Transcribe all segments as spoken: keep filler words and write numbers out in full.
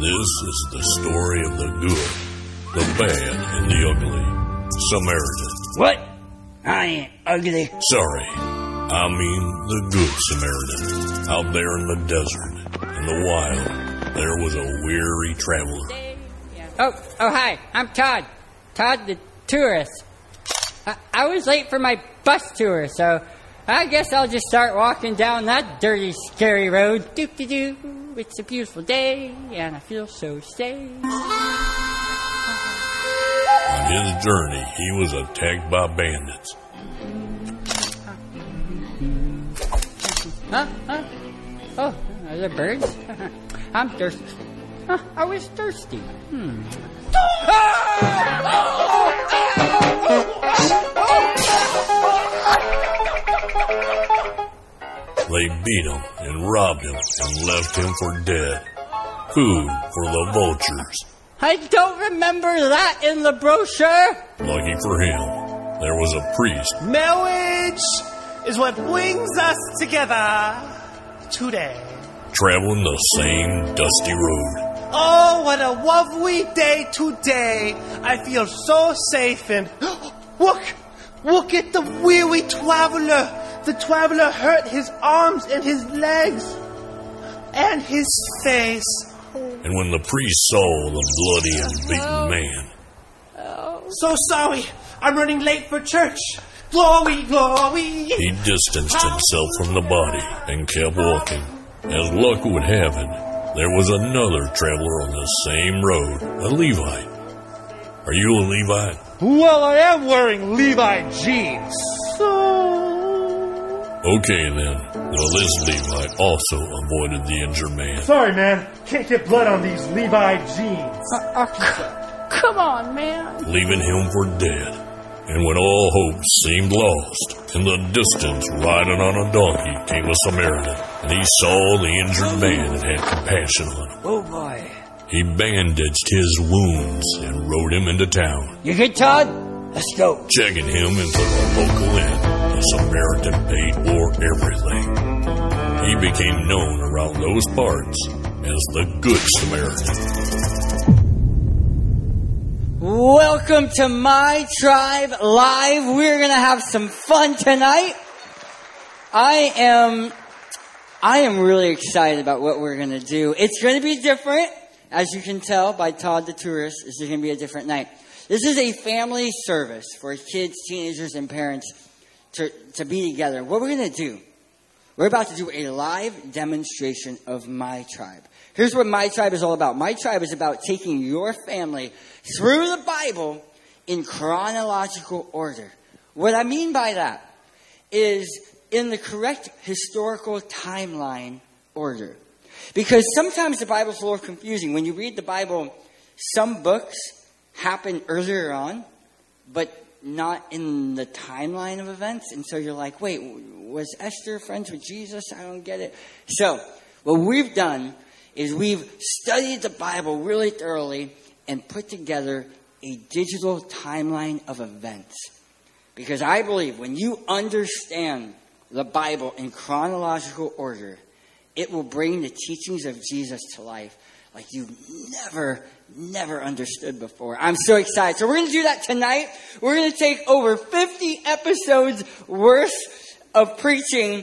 This is the story of the good, the bad, and the ugly. Samaritan. What? I ain't ugly. Sorry. I mean the good Samaritan. Out there in the desert, in the wild, there was a weary traveler. Oh, oh, hi. I'm Todd. Todd the tourist. I, I was late for my bus tour, so I guess I'll just start walking down that dirty, scary road. Doop-de-doo, it's a beautiful day, and I feel so safe. On his journey, he was attacked by bandits. Huh? Huh? Oh, are there birds? I'm thirsty. Huh, I was thirsty. Hmm. They beat him and robbed him and left him for dead. Food for the vultures. I don't remember that in the brochure. Lucky for him, there was a priest. Marriage is what brings us together today. Traveling the same dusty road. Oh, what a lovely day today. I feel so safe and... Look! Look at the weary traveler. The traveler hurt his arms and his legs. And his face. And when the priest saw the bloody and beaten man... Oh. So sorry. I'm running late for church. Glory, glory. He distanced himself from the body and kept walking. As luck would have it, there was another traveler on the same road, a Levite. Are you a Levite? Well, I am wearing Levi jeans, so... Okay, then. Well, this Levite also avoided the injured man. Sorry, man. Can't get blood on these Levi jeans. Uh, uh, c- come on, man. Leaving him for dead. And when all hope seemed lost, in the distance, riding on a donkey, came a Samaritan, and he saw the injured man and had compassion on him. Oh, boy. He bandaged his wounds and rode him into town. You good, Todd? Let's go. Checking him into the local inn, the Samaritan paid for everything. He became known around those parts as the Good Samaritan. Welcome to My Tribe Live. We're going to have some fun tonight. I am I am really excited about what we're going to do. It's going to be different, as you can tell by Todd the Tourist. This is going to be a different night. This is a family service for kids, teenagers, and parents to, to be together. What we're going to do, we're about to do a live demonstration of My Tribe. Here's what My Tribe is all about. My Tribe is about taking your family through the Bible in chronological order. What I mean by that is in the correct historical timeline order. Because sometimes the Bible's a little confusing. When you read the Bible, some books happen earlier on, but not in the timeline of events. And so you're like, wait, was Esther friends with Jesus? I don't get it. So what we've done is we've studied the Bible really thoroughly and put together a digital timeline of events. Because I believe when you understand the Bible in chronological order, it will bring the teachings of Jesus to life like you've never, never understood before. I'm so excited. So we're going to do that tonight. We're going to take over fifty episodes worth of preaching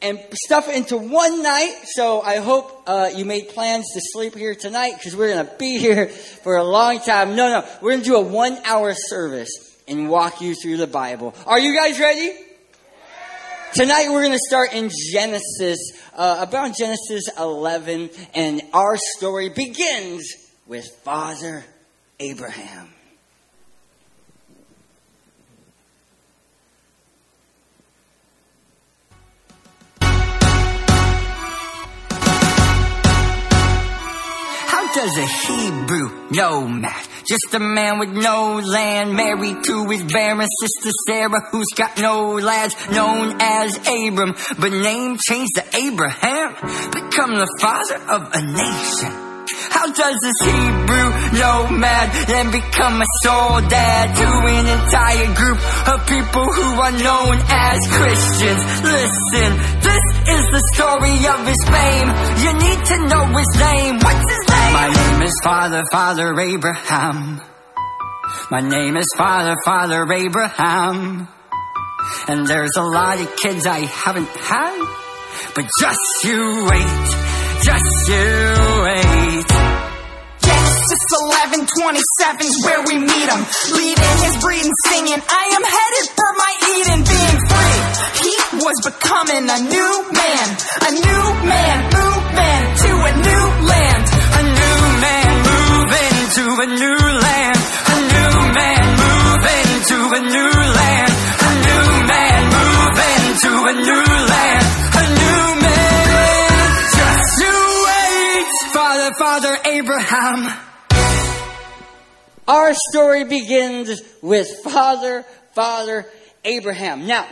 and stuff into one night. So I hope uh, you made plans to sleep here tonight, because we're going to be here for a long time. No, no. We're going to do a one-hour service and walk you through the Bible. Are you guys ready? Tonight we're going to start in Genesis, uh, about Genesis eleven. And our story begins with Father Abraham. Does a Hebrew nomad, just a man with no land, married to his barren sister Sarah, who's got no lads, known as Abram, but name changed to Abraham, become the father of a nation. How does this Hebrew nomad then become a sole dad to an entire group of people who are known as Christians? Listen, this is the story of his fame. You need to know his name. What's his name? My name is Father, Father Abraham. My name is Father, Father Abraham. And there's a lot of kids I haven't had, but just you wait, just you wait. Genesis eleven twenty-seven's where we meet him, leading his breeding, singing, I am headed for my Eden, being free. He was becoming a new man, a new man, moving to a new land. A new man moving to a new land. A new man moving to a new land. A new man moving to a new land. A new man, just you wait, Father, Father Abraham. Our story begins with Father, Father Abraham. Now,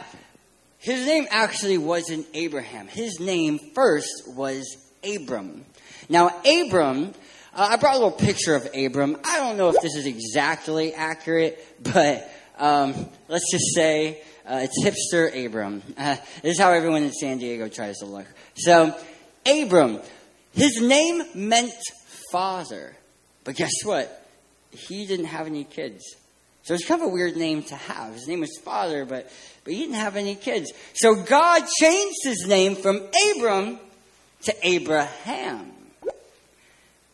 his name actually wasn't Abraham. His name first was Abram. Now, Abram, uh, I brought a little picture of Abram. I don't know if this is exactly accurate, but um, let's just say uh, it's hipster Abram. Uh, this is how everyone in San Diego tries to look. So, Abram, his name meant father. But guess what? He didn't have any kids. So it's kind of a weird name to have. His name was Father, but, but he didn't have any kids. So God changed his name from Abram to Abraham,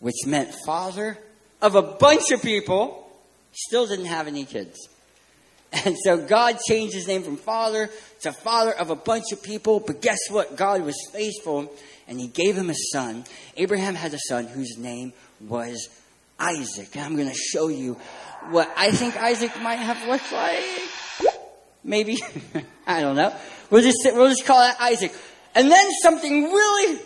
which meant father of a bunch of people. Still didn't have any kids. And so God changed his name from father to father of a bunch of people. But guess what? God was faithful, and he gave him a son. Abraham had a son whose name was Isaac. And I'm going to show you what I think Isaac might have looked like. Maybe. I don't know. We'll just, we'll just call it Isaac. And then something really,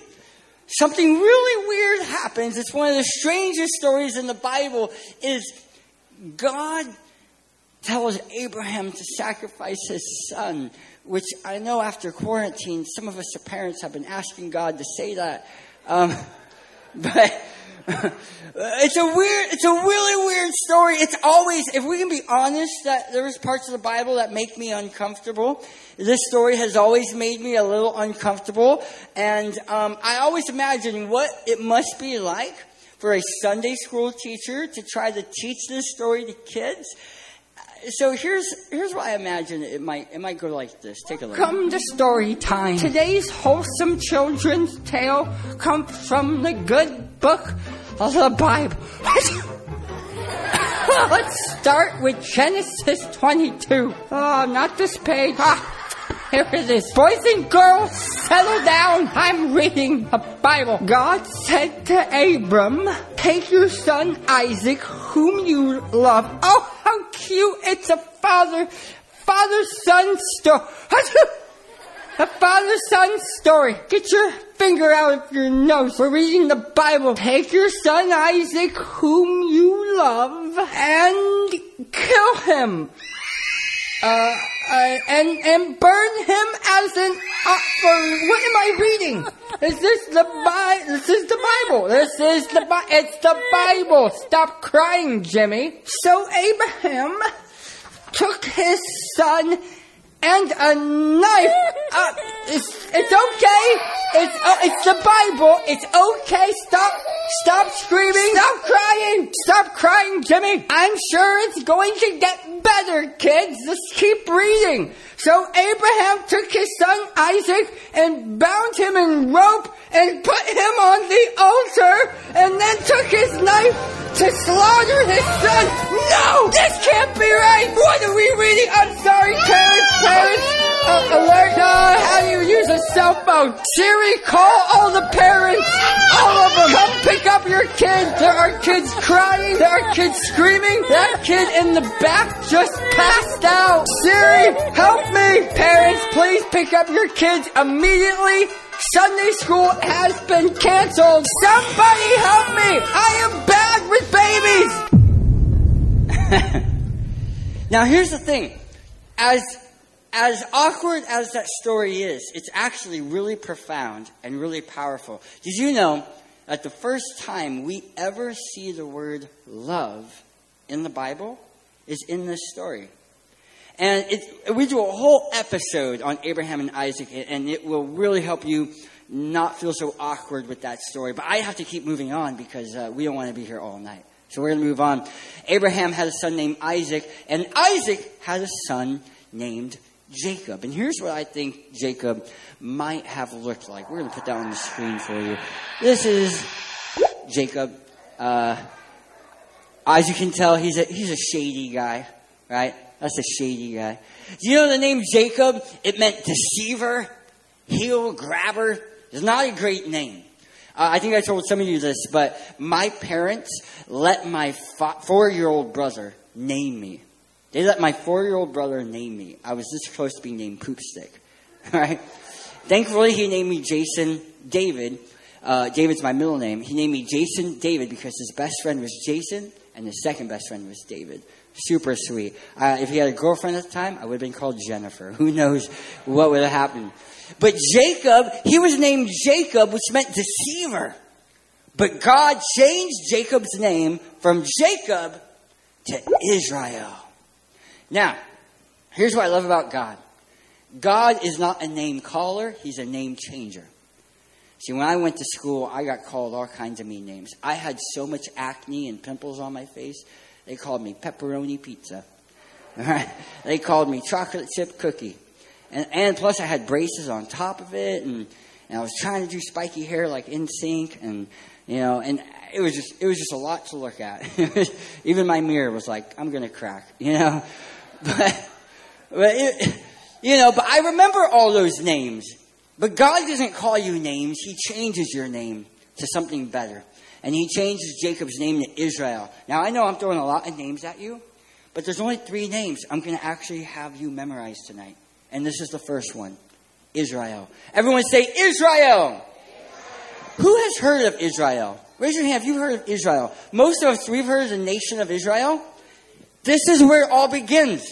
something really weird happens. It's one of the strangest stories in the Bible. Is God tells Abraham to sacrifice his son, which I know after quarantine, some of us the parents have been asking God to say that. Um, but... It's a weird, it's a really weird story. It's always, if we can be honest, that there's parts of the Bible that make me uncomfortable. This story has always made me a little uncomfortable. And um, I always imagine what it must be like for a Sunday school teacher to try to teach this story to kids. So here's here's what I imagine it might it might go like this. Take a look. Come to story time. Today's wholesome children's tale comes from the good book of the Bible. Let's start with Genesis twenty-two. Oh, not this page. Ah, here it is. Boys and girls, settle down. I'm reading the Bible. God said to Abram, take your son Isaac, whom you love. Oh, how cute. It's a father, father-son story. A father-son story. Get your finger out of your nose. We're reading the Bible. Take your son Isaac, whom you love, and kill him. Uh, uh, and and burn him as an offering. What am I reading? Is this the Bi- This is the Bible. This is the Bible. It's the Bible. Stop crying, Jimmy. So Abraham took his son and a knife. Uh, it's, it's okay. It's uh, it's the Bible. It's okay. Stop. Stop screaming. Stop crying. Stop crying, Jimmy. I'm sure it's going to get better, kids. Just keep reading. So Abraham took his son Isaac and bound him in rope and put him on the altar and then took his knife to slaughter his son. No! This can't be right! What are we reading? I'm sorry, parents, parents. Uh, alert, uh, how do you use a cell phone? Siri, call all the parents. All of them. Come pick up your kid. There are kids crying. There are kids screaming. That kid in the back just passed out. Siri, help me. Parents, please pick up your kids immediately. Sunday school has been canceled. Somebody help me. I am bad with babies. Now, here's the thing. As... As awkward as that story is, it's actually really profound and really powerful. Did you know that the first time we ever see the word love in the Bible is in this story? And it, we do a whole episode on Abraham and Isaac, and it will really help you not feel so awkward with that story. But I have to keep moving on because uh, we don't want to be here all night. So we're going to move on. Abraham had a son named Isaac, and Isaac had a son named Jacob. And here's what I think Jacob might have looked like. We're going to put that on the screen for you. This is Jacob. Uh, as you can tell, he's a, he's a shady guy, right? That's a shady guy. Do you know the name Jacob? It meant deceiver, heel grabber. It's not a great name. Uh, I think I told some of you this, but my parents let my fo- four-year-old brother name me. They let my four-year-old brother name me. I was this close to being named Poopstick. All right. Thankfully, he named me Jason David. Uh, David's my middle name. He named me Jason David because his best friend was Jason and his second best friend was David. Super sweet. Uh, if he had a girlfriend at the time, I would have been called Jennifer. Who knows what would have happened. But Jacob, he was named Jacob, which meant deceiver. But God changed Jacob's name from Jacob to Israel. Now, here's what I love about God. God is not a name caller. He's a name changer. See, when I went to school, I got called all kinds of mean names. I had so much acne and pimples on my face, they called me pepperoni pizza. All right? They called me chocolate chip cookie. And, and plus, I had braces on top of it, and, and I was trying to do spiky hair like N Sync, and you know, and it was just it was just a lot to look at. Even my mirror was like, I'm gonna crack, you know. But, but it, you know, but I remember all those names. But God doesn't call you names; He changes your name to something better, and He changes Jacob's name to Israel. Now, I know I'm throwing a lot of names at you, but there's only three names I'm gonna actually have you memorize tonight. And this is the first one, Israel. Everyone say, Israel. Israel. Who has heard of Israel? Raise your hand if you've heard of Israel. Most of us, we've heard of the nation of Israel. This is where it all begins.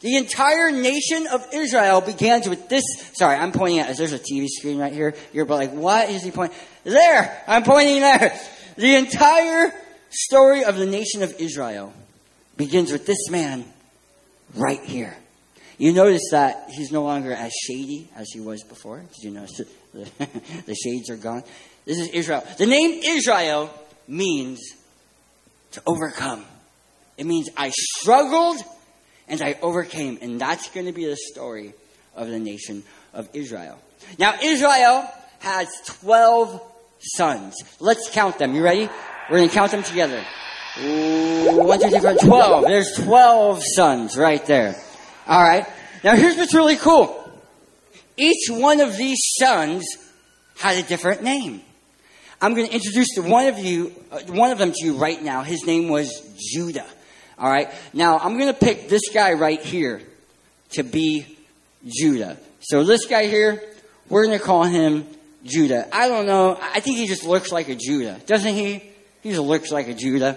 The entire nation of Israel begins with this. Sorry, I'm pointing at, there's a T V screen right here. You're like, what is he pointing? There, I'm pointing there. The entire story of the nation of Israel begins with this man right here. You notice that he's no longer as shady as he was before. Did you notice the, the shades are gone? This is Israel. The name Israel means to overcome. It means I struggled and I overcame. And that's going to be the story of the nation of Israel. Now, Israel has twelve sons. Let's count them. You ready? We're going to count them together. One, two, three, four, twelve. There's twelve sons right there. All right. Now, here's what's really cool. Each one of these sons had a different name. I'm going to introduce to one of you, uh, one of them to you right now. His name was Judah. All right. Now, I'm going to pick this guy right here to be Judah. So this guy here, we're going to call him Judah. I don't know. I think he just looks like a Judah. Doesn't he? He just looks like a Judah.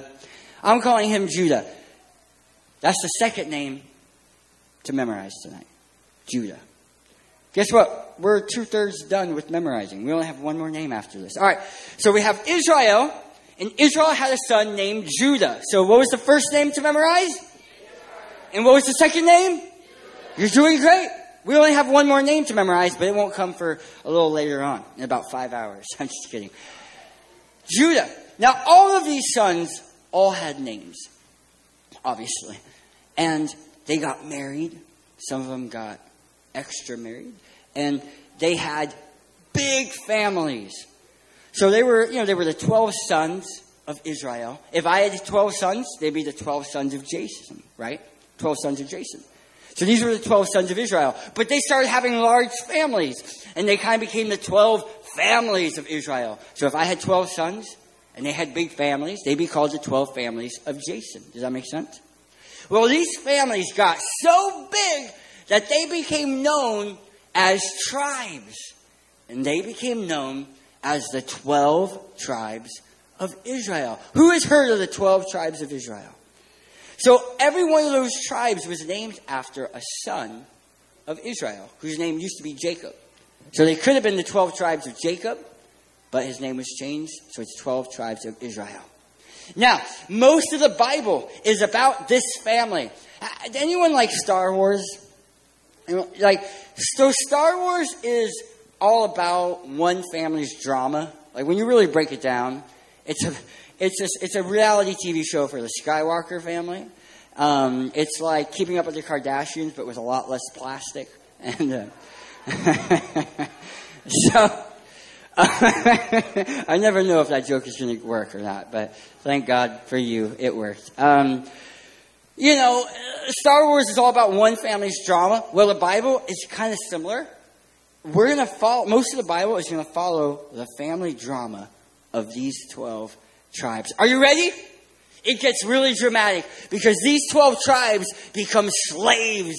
I'm calling him Judah. That's the second name to memorize tonight. Judah. Guess what? We're two-thirds done with memorizing. We only have one more name after this. All right. So we have Israel. And Israel had a son named Judah. So what was the first name to memorize? And what was the second name? You're doing great. We only have one more name to memorize, but it won't come for a little later on, in about five hours. I'm just kidding. Judah. Now, all of these sons all had names, obviously. And they got married. Some of them got extra married. And they had big families. So they were, you know, they were the twelve sons of Israel. If I had twelve sons, they'd be the twelve sons of Jason, right? twelve sons of Jason. So these were the twelve sons of Israel. But they started having large families. And they kind of became the twelve families of Israel. So if I had twelve sons and they had big families, they'd be called the twelve families of Jason. Does that make sense? Well, these families got so big that they became known as tribes. And they became known as the twelve tribes of Israel. Who has heard of the twelve tribes of Israel? So every one of those tribes was named after a son of Israel, whose name used to be Jacob. So they could have been the twelve tribes of Jacob, but his name was changed, so it's twelve tribes of Israel. Now, most of the Bible is about this family. Anyone like Star Wars? Like, so Star Wars is all about one family's drama. Like, when you really break it down, it's a, it's a, it's a reality T V show for the Skywalker family. Um, it's like Keeping Up with the Kardashians, but with a lot less plastic. And uh, so... I never know if that joke is going to work or not, but thank God for you, it worked. Um, you know, Star Wars is all about one family's drama. Well, the Bible is kind of similar. We're going to follow, most of the Bible is going to follow the family drama of these twelve tribes. Are you ready? It gets really dramatic because these twelve tribes become slaves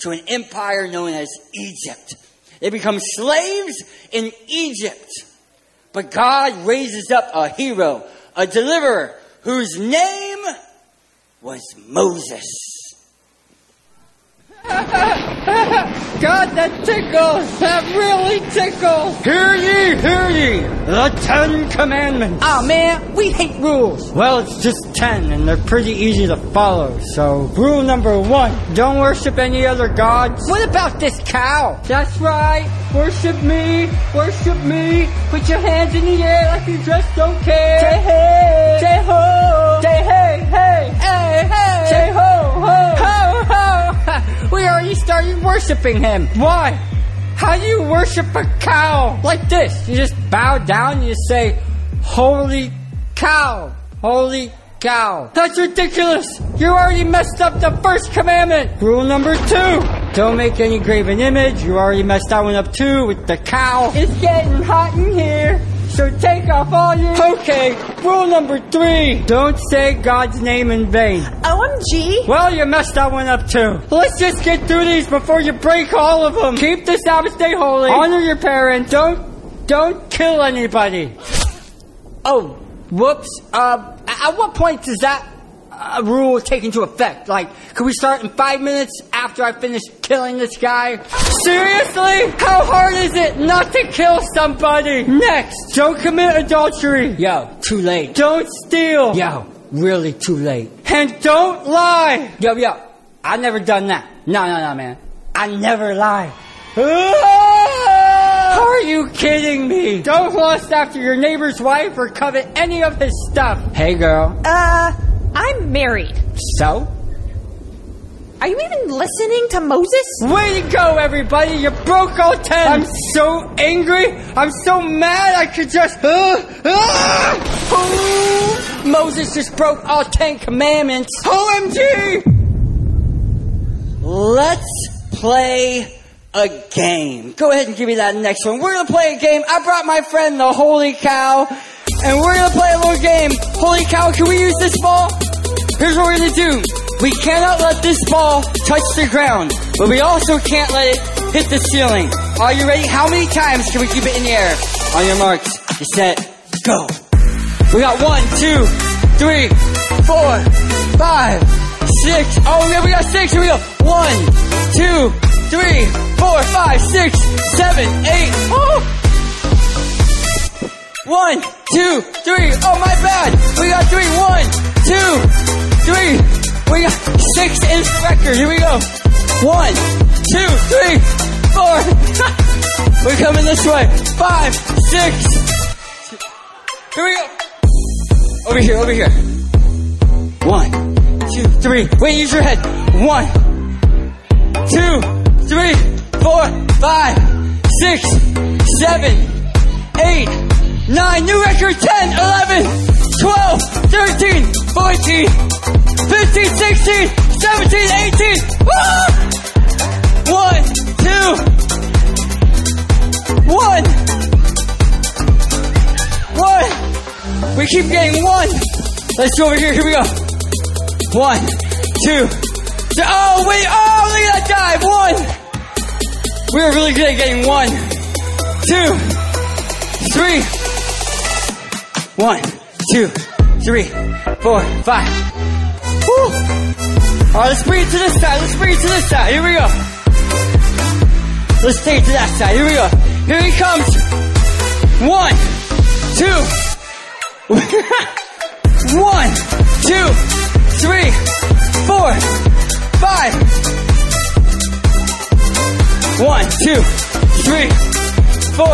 to an empire known as Egypt. They become slaves in Egypt. But God raises up a hero, a deliverer, whose name was Moses. God, that tickles. That really tickles. Hear ye, hear ye. The Ten Commandments. Aw, oh, man, we hate rules. Well, it's just ten, and they're pretty easy to follow. So, rule number one, don't worship any other gods. What about this cow? That's right. Worship me. Worship me. Put your hands in the air like you just don't care. Say hey. Say ho. Say hey, hey. Hey, hey. Say ho, ho. Ho, ho. We already started worshiping him. Why? How do you worship a cow? Like this. You just bow down and you say, holy cow, holy cow. That's ridiculous. You already messed up the first commandment. Rule number two, don't make any graven image. You already messed that one up too with the cow. It's getting hot in here. So take off all your... Okay, rule number three. Don't say God's name in vain. O M G. Well, you messed that one up too. Let's just get through these before you break all of them. Keep the Sabbath day holy. Honor your parents. Don't, don't kill anybody. Oh, whoops. Uh, at what point does that uh, rule take into effect? Like, could we start in five minutes after I finish killing this guy? Seriously? How hard is it not to kill somebody? Next, don't commit adultery. Yo, too late. Don't steal. Yo, really too late. And don't lie. Yo, yo, I never done that. No, no, no, man. I never lie. Are you kidding me? Don't lust after your neighbor's wife or covet any of his stuff. Hey, girl. Uh, I'm married. So? Are you even listening to Moses? Way to go, everybody. You broke all ten. I'm so angry. I'm so mad I could just... Uh, uh, Moses just broke all ten commandments. O M G! Let's play a game. Go ahead and give me that next one. We're going to play a game. I brought my friend the Holy Cow, and we're going to play a little game. Holy Cow, can we use this ball? Here's what we're going to do. We cannot let this ball touch the ground, but we also can't let it hit the ceiling. Are you ready? How many times can we keep it in the air? On your marks, get set, go. We got one, two, three, four, five, six. Oh, yeah, we got six. Here we go. One, two, three, four, five, six, seven, eight. Oh. One, two, three. Oh, my bad. We got three. One, two, three. We got six in the record. Here we go. One, two, three, four. We're coming this way. Five, six. Here we go. Over here, over here. One, two, three. Wait, use your head. One, two, three, four, five, six, seven, eight, nine. New record. Ten, eleven. twelve, thirteen, fourteen, fifteen, sixteen, seventeen, eighteen. Ah! One, two, one, one. We keep getting one. Let's go over here. Here we go. One, two. Th- oh, wait. Oh, look at that dive. One. We were really good at getting one. Two, three, one. Two, three, four, five. Woo! All right, let's bring it to this side. Let's bring it to this side. Here we go. Let's take it to that side. Here we go. Here he comes. One, two. One, two, three, four, five. One, two, three, four,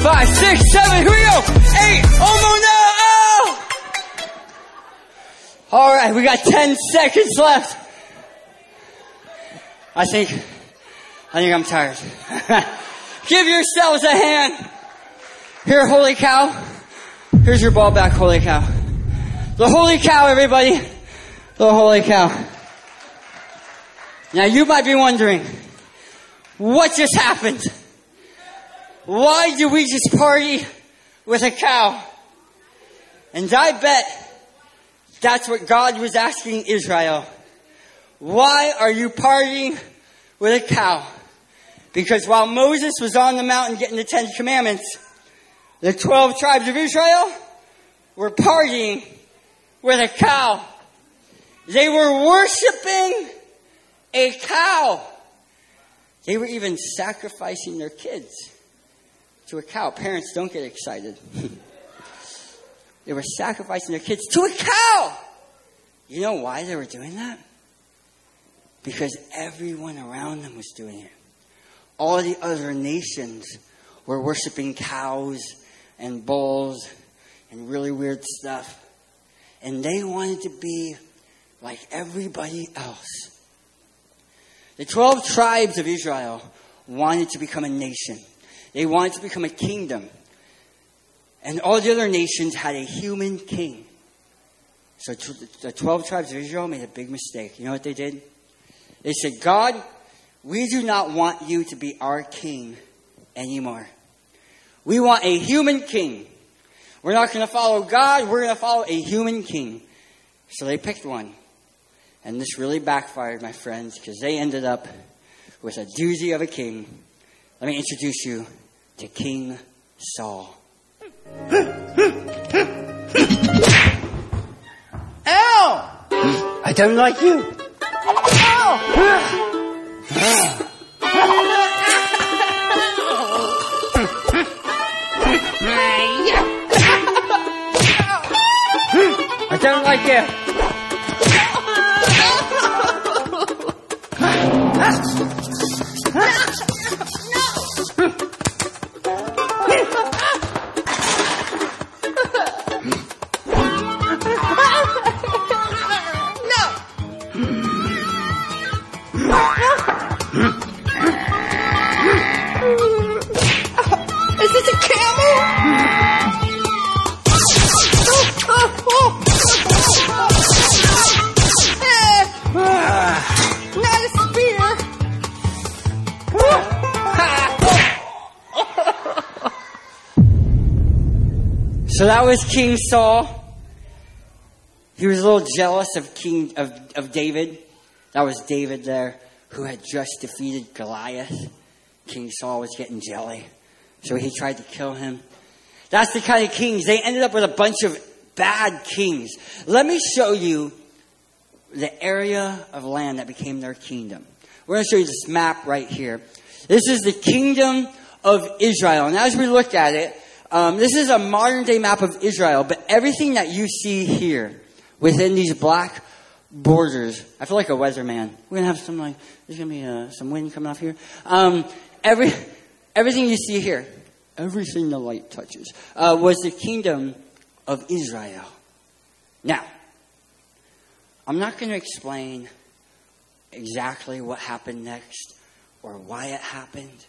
five, six, seven, here we go, eight, almost now. Oh! All right, we got ten seconds left. I think, I think I'm tired. Give yourselves a hand. Here, holy cow. Here's your ball back, holy cow. The holy cow, everybody. The holy cow. Now, you might be wondering, what just happened? Why do we just party with a cow? And I bet that's what God was asking Israel. Why are you partying with a cow? Because while Moses was on the mountain getting the Ten Commandments, the twelve tribes of Israel were partying with a cow. They were worshiping a cow. They were even sacrificing their kids to a cow. Parents, don't get excited. They were sacrificing their kids to a cow. You know why they were doing that? Because everyone around them was doing it. All the other nations were worshiping cows and bulls and really weird stuff. And they wanted to be like everybody else. The twelve tribes of Israel wanted to become a nation. They wanted to become a kingdom. And all the other nations had a human king. So the twelve tribes of Israel made a big mistake. You know what they did? They said, God, we do not want you to be our king anymore. We want a human king. We're not going to follow God. We're going to follow a human king. So they picked one. And this really backfired, my friends, because they ended up with a doozy of a king. Let me introduce you to King Saul. Ow! I don't like you. Ow! I don't like you. So that was King Saul. He was a little jealous of King of, of David. That was David there who had just defeated Goliath. King Saul was getting jelly. So he tried to kill him. That's the kind of kings. They ended up with a bunch of bad kings. Let me show you the area of land that became their kingdom. We're going to show you this map right here. This is the kingdom of Israel. And as we look at it, Um, this is a modern-day map of Israel, but everything that you see here within these black borders, I feel like a weatherman. We're gonna have some like there's gonna be uh, some wind coming off here. Um, every everything you see here, everything the light touches, uh, was the kingdom of Israel. Now, I'm not going to explain exactly what happened next or why it happened.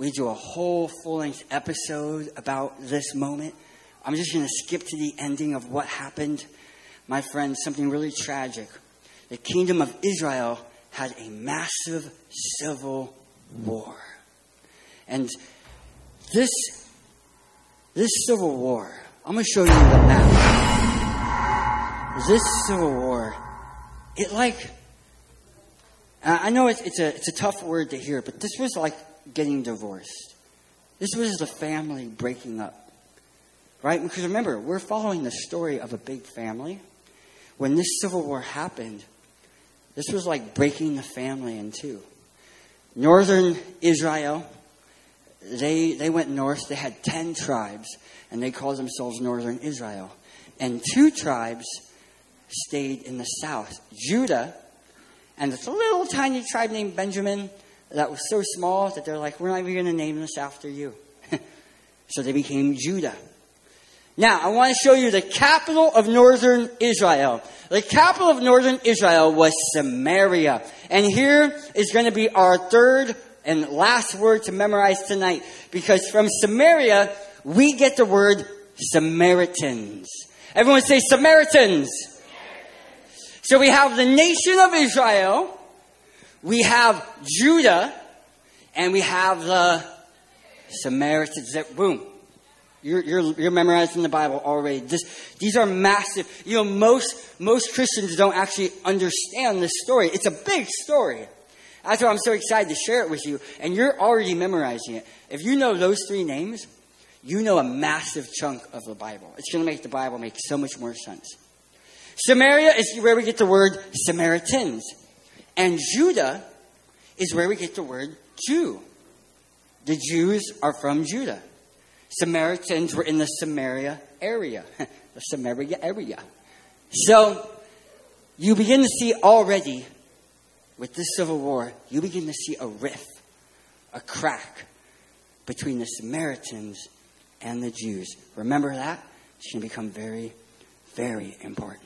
We do a whole full-length episode about this moment. I'm just going to skip to the ending of what happened. My friends, something really tragic. The kingdom of Israel had a massive civil war. And this, this civil war, I'm going to show you the map. This civil war, it like, I know it's, it's, a, it's a tough word to hear, but this was like getting divorced. This was the family breaking up, right? Because remember, we're following the story of a big family. When this civil war happened, this was like breaking the family in two. Northern Israel, they they went north. They had ten tribes, and they called themselves Northern Israel. And two tribes stayed in the south. Judah, and this little tiny tribe named Benjamin, that was so small that they're like, we're not even going to name this after you. So they became Judah. Now, I want to show you the capital of northern Israel. The capital of northern Israel was Samaria. And here is going to be our third and last word to memorize tonight. Because from Samaria, we get the word Samaritans. Everyone say Samaritans. Samaritans. So we have the nation of Israel. We have Judah. And we have the Samaritans. Boom. You're, you're, you're memorizing the Bible already. This, these are massive. You know, most, most Christians don't actually understand this story. It's a big story. That's why I'm so excited to share it with you. And you're already memorizing it. If you know those three names, you know a massive chunk of the Bible. It's going to make the Bible make so much more sense. Samaria is where we get the word Samaritans. And Judah is where we get the word Jew. The Jews are from Judah. Samaritans were in the Samaria area. The Samaria area. So, you begin to see already, with this civil war, you begin to see a rift, a crack between the Samaritans and the Jews. Remember that? It's going to become very, very important.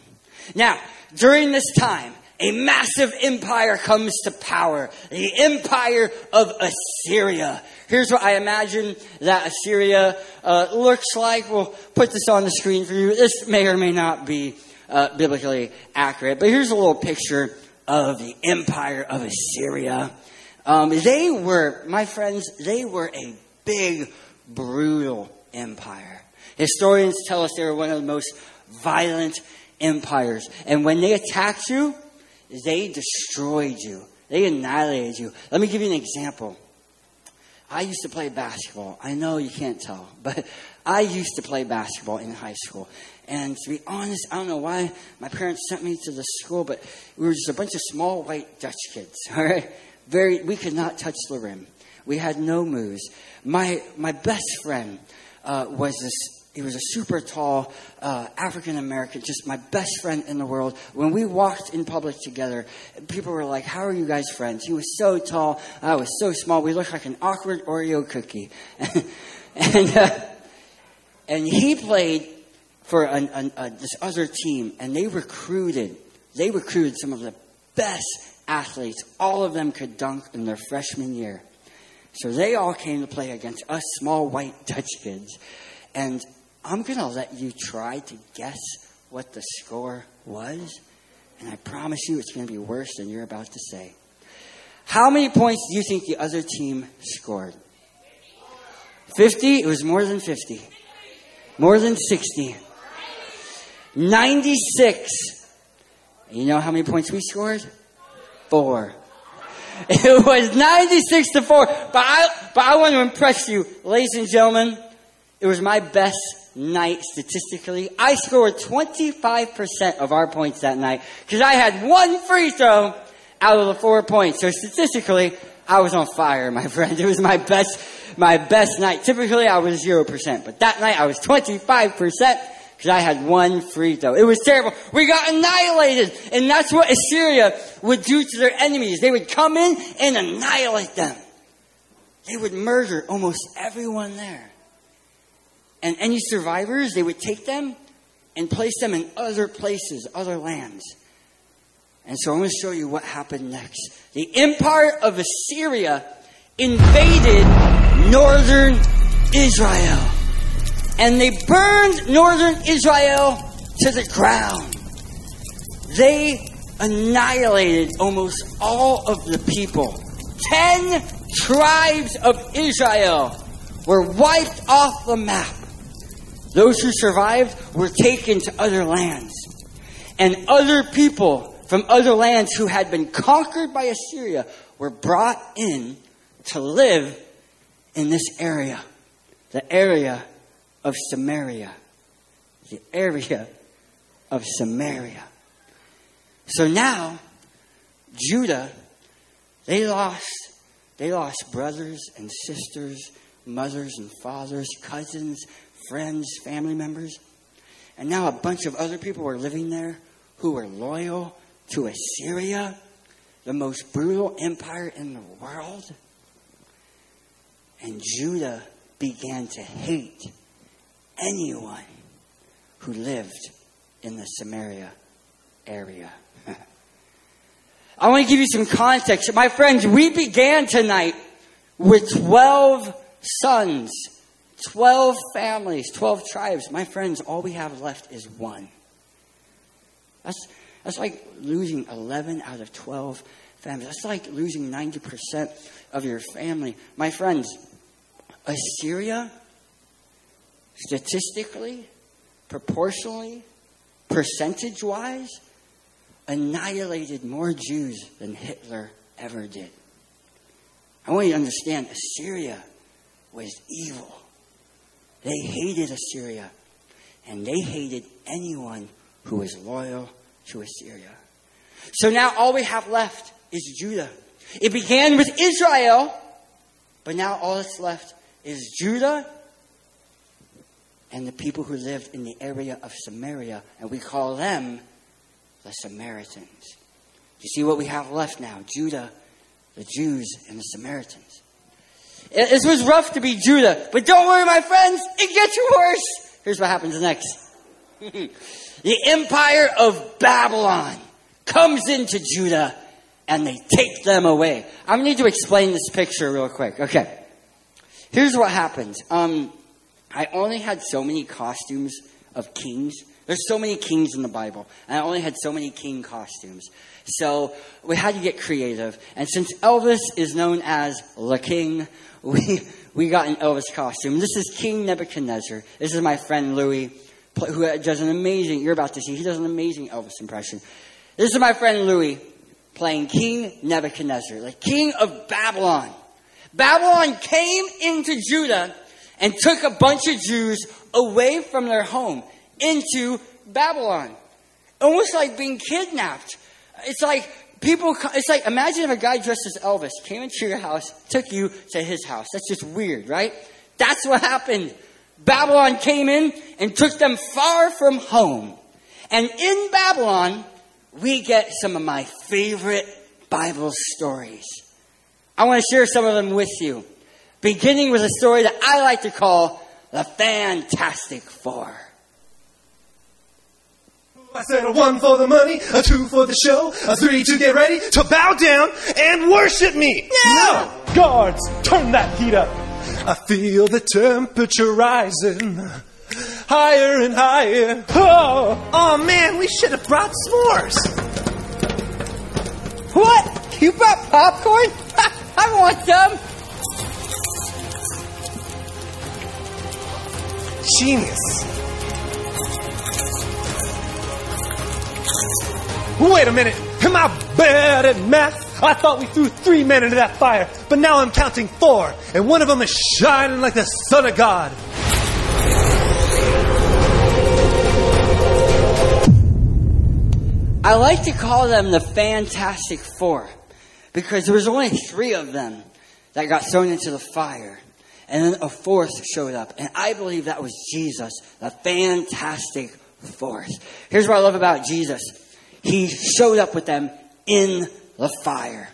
Now, during this time, a massive empire comes to power. The empire of Assyria. Here's what I imagine that Assyria uh, looks like. We'll put this on the screen for you. This may or may not be uh, biblically accurate. But here's a little picture of the empire of Assyria. Um, they were, my friends, they were a big, brutal empire. Historians tell us they were one of the most violent empires. And when they attacked you, they destroyed you. They annihilated you. Let me give you an example. I used to play basketball. I know you can't tell, but I used to play basketball in high school. And to be honest, I don't know why my parents sent me to the school, but we were just a bunch of small white Dutch kids. All right, very. We could not touch the rim. We had no moves. My my best friend uh, was this. He was a super tall uh, African American, just my best friend in the world. When we walked in public together, people were like, "How are you guys friends?" He was so tall, I was so small. We looked like an awkward Oreo cookie. and uh, and he played for an, an, uh, this other team, and they recruited they recruited some of the best athletes. All of them could dunk in their freshman year, so they all came to play against us small white Dutch kids, and I'm going to let you try to guess what the score was. And I promise you it's going to be worse than you're about to say. How many points do you think the other team scored? fifty? It was more than fifty. More than sixty. ninety-six. You know how many points we scored? Four. It was ninety-six to four. But I, but I want to impress you, ladies and gentlemen. It was my best night statistically. I scored twenty-five percent of our points that night because I had one free throw out of the four points. So statistically, I was on fire, my friend. It was my best, my best night. Typically, I was zero percent. But that night, I was twenty-five percent because I had one free throw. It was terrible. We got annihilated. And that's what Assyria would do to their enemies. They would come in and annihilate them. They would murder almost everyone there. And any survivors, they would take them and place them in other places, other lands. And so I'm going to show you what happened next. The empire of Assyria invaded northern Israel. And they burned northern Israel to the ground. They annihilated almost all of the people. Ten tribes of Israel were wiped off the map. Those who survived were taken to other lands. And other people from other lands who had been conquered by Assyria were brought in to live in this area. The area of Samaria. The area of Samaria. So now, Judah, they lost, they lost brothers and sisters, mothers and fathers, cousins, friends, family members. And now a bunch of other people were living there who were loyal to Assyria, the most brutal empire in the world. And Judah began to hate anyone who lived in the Samaria area. I want to give you some context. My friends, we began tonight with twelve sons, twelve families, twelve tribes. My friends, all we have left is one. That's, that's like losing eleven out of twelve families. That's like losing ninety percent of your family. My friends, Assyria, statistically, proportionally, percentage-wise, annihilated more Jews than Hitler ever did. I want you to understand, Assyria was evil. They hated Assyria, and they hated anyone who was loyal to Assyria. So now all we have left is Judah. It began with Israel, but now all that's left is Judah and the people who lived in the area of Samaria, and we call them the Samaritans. You see what we have left now? Judah, the Jews, and the Samaritans. It was rough to be Judah, but don't worry, my friends, it gets worse. Here's what happens next. The empire of Babylon comes into Judah, and they take them away. I'm going to need to explain this picture real quick. Okay. Here's what happens. Um, I only had so many costumes of kings. There's so many kings in the Bible, and I only had so many king costumes. So we had to get creative. And since Elvis is known as the King, we we got an Elvis costume. This is King Nebuchadnezzar. This is my friend Louis, who does an amazing, you're about to see, he does an amazing Elvis impression. This is my friend Louis playing King Nebuchadnezzar, the king of Babylon. Babylon came into Judah and took a bunch of Jews away from their home into Babylon. Almost like being kidnapped. It's like people, it's like, imagine if a guy dressed as Elvis came into your house, took you to his house. That's just weird, right? That's what happened. Babylon came in and took them far from home. And in Babylon, we get some of my favorite Bible stories. I want to share some of them with you, beginning with a story that I like to call the Fantastic Four. I said a one for the money, a two for the show, a three to get ready to bow down and worship me. Yeah. No! Guards, turn that heat up. I feel the temperature rising higher and higher. Oh, oh man, we should have brought s'mores. What? You brought popcorn? I want some. Genius. Wait a minute, am I bad at math? I thought we threw three men into that fire, but now I'm counting four, and one of them is shining like the Son of God. I like to call them the Fantastic Four, because there was only three of them that got thrown into the fire, and then a fourth showed up, and I believe that was Jesus, the Fantastic Four. Here's what I love about Jesus. He showed up with them in the fire.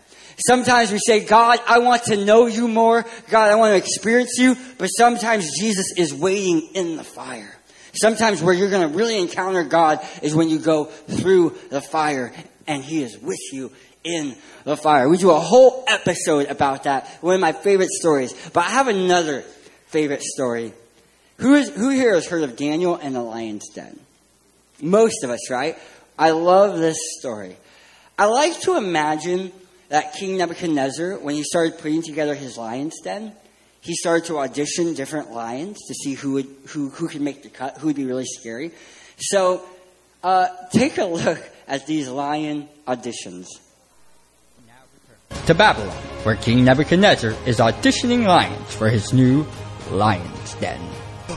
Sometimes we say, God, I want to know you more. God, I want to experience you. But sometimes Jesus is waiting in the fire. Sometimes where you're going to really encounter God is when you go through the fire. And he is with you in the fire. We do a whole episode about that. One of my favorite stories. But I have another favorite story. Who is, who here has heard of Daniel and the lion's den? Most of us, right? I love this story. I like to imagine that King Nebuchadnezzar, when he started putting together his lion's den, he started to audition different lions to see who would, who, who could make the cut, who would be really scary. So uh, take a look at these lion auditions. To Babylon, where King Nebuchadnezzar is auditioning lions for his new lion's den.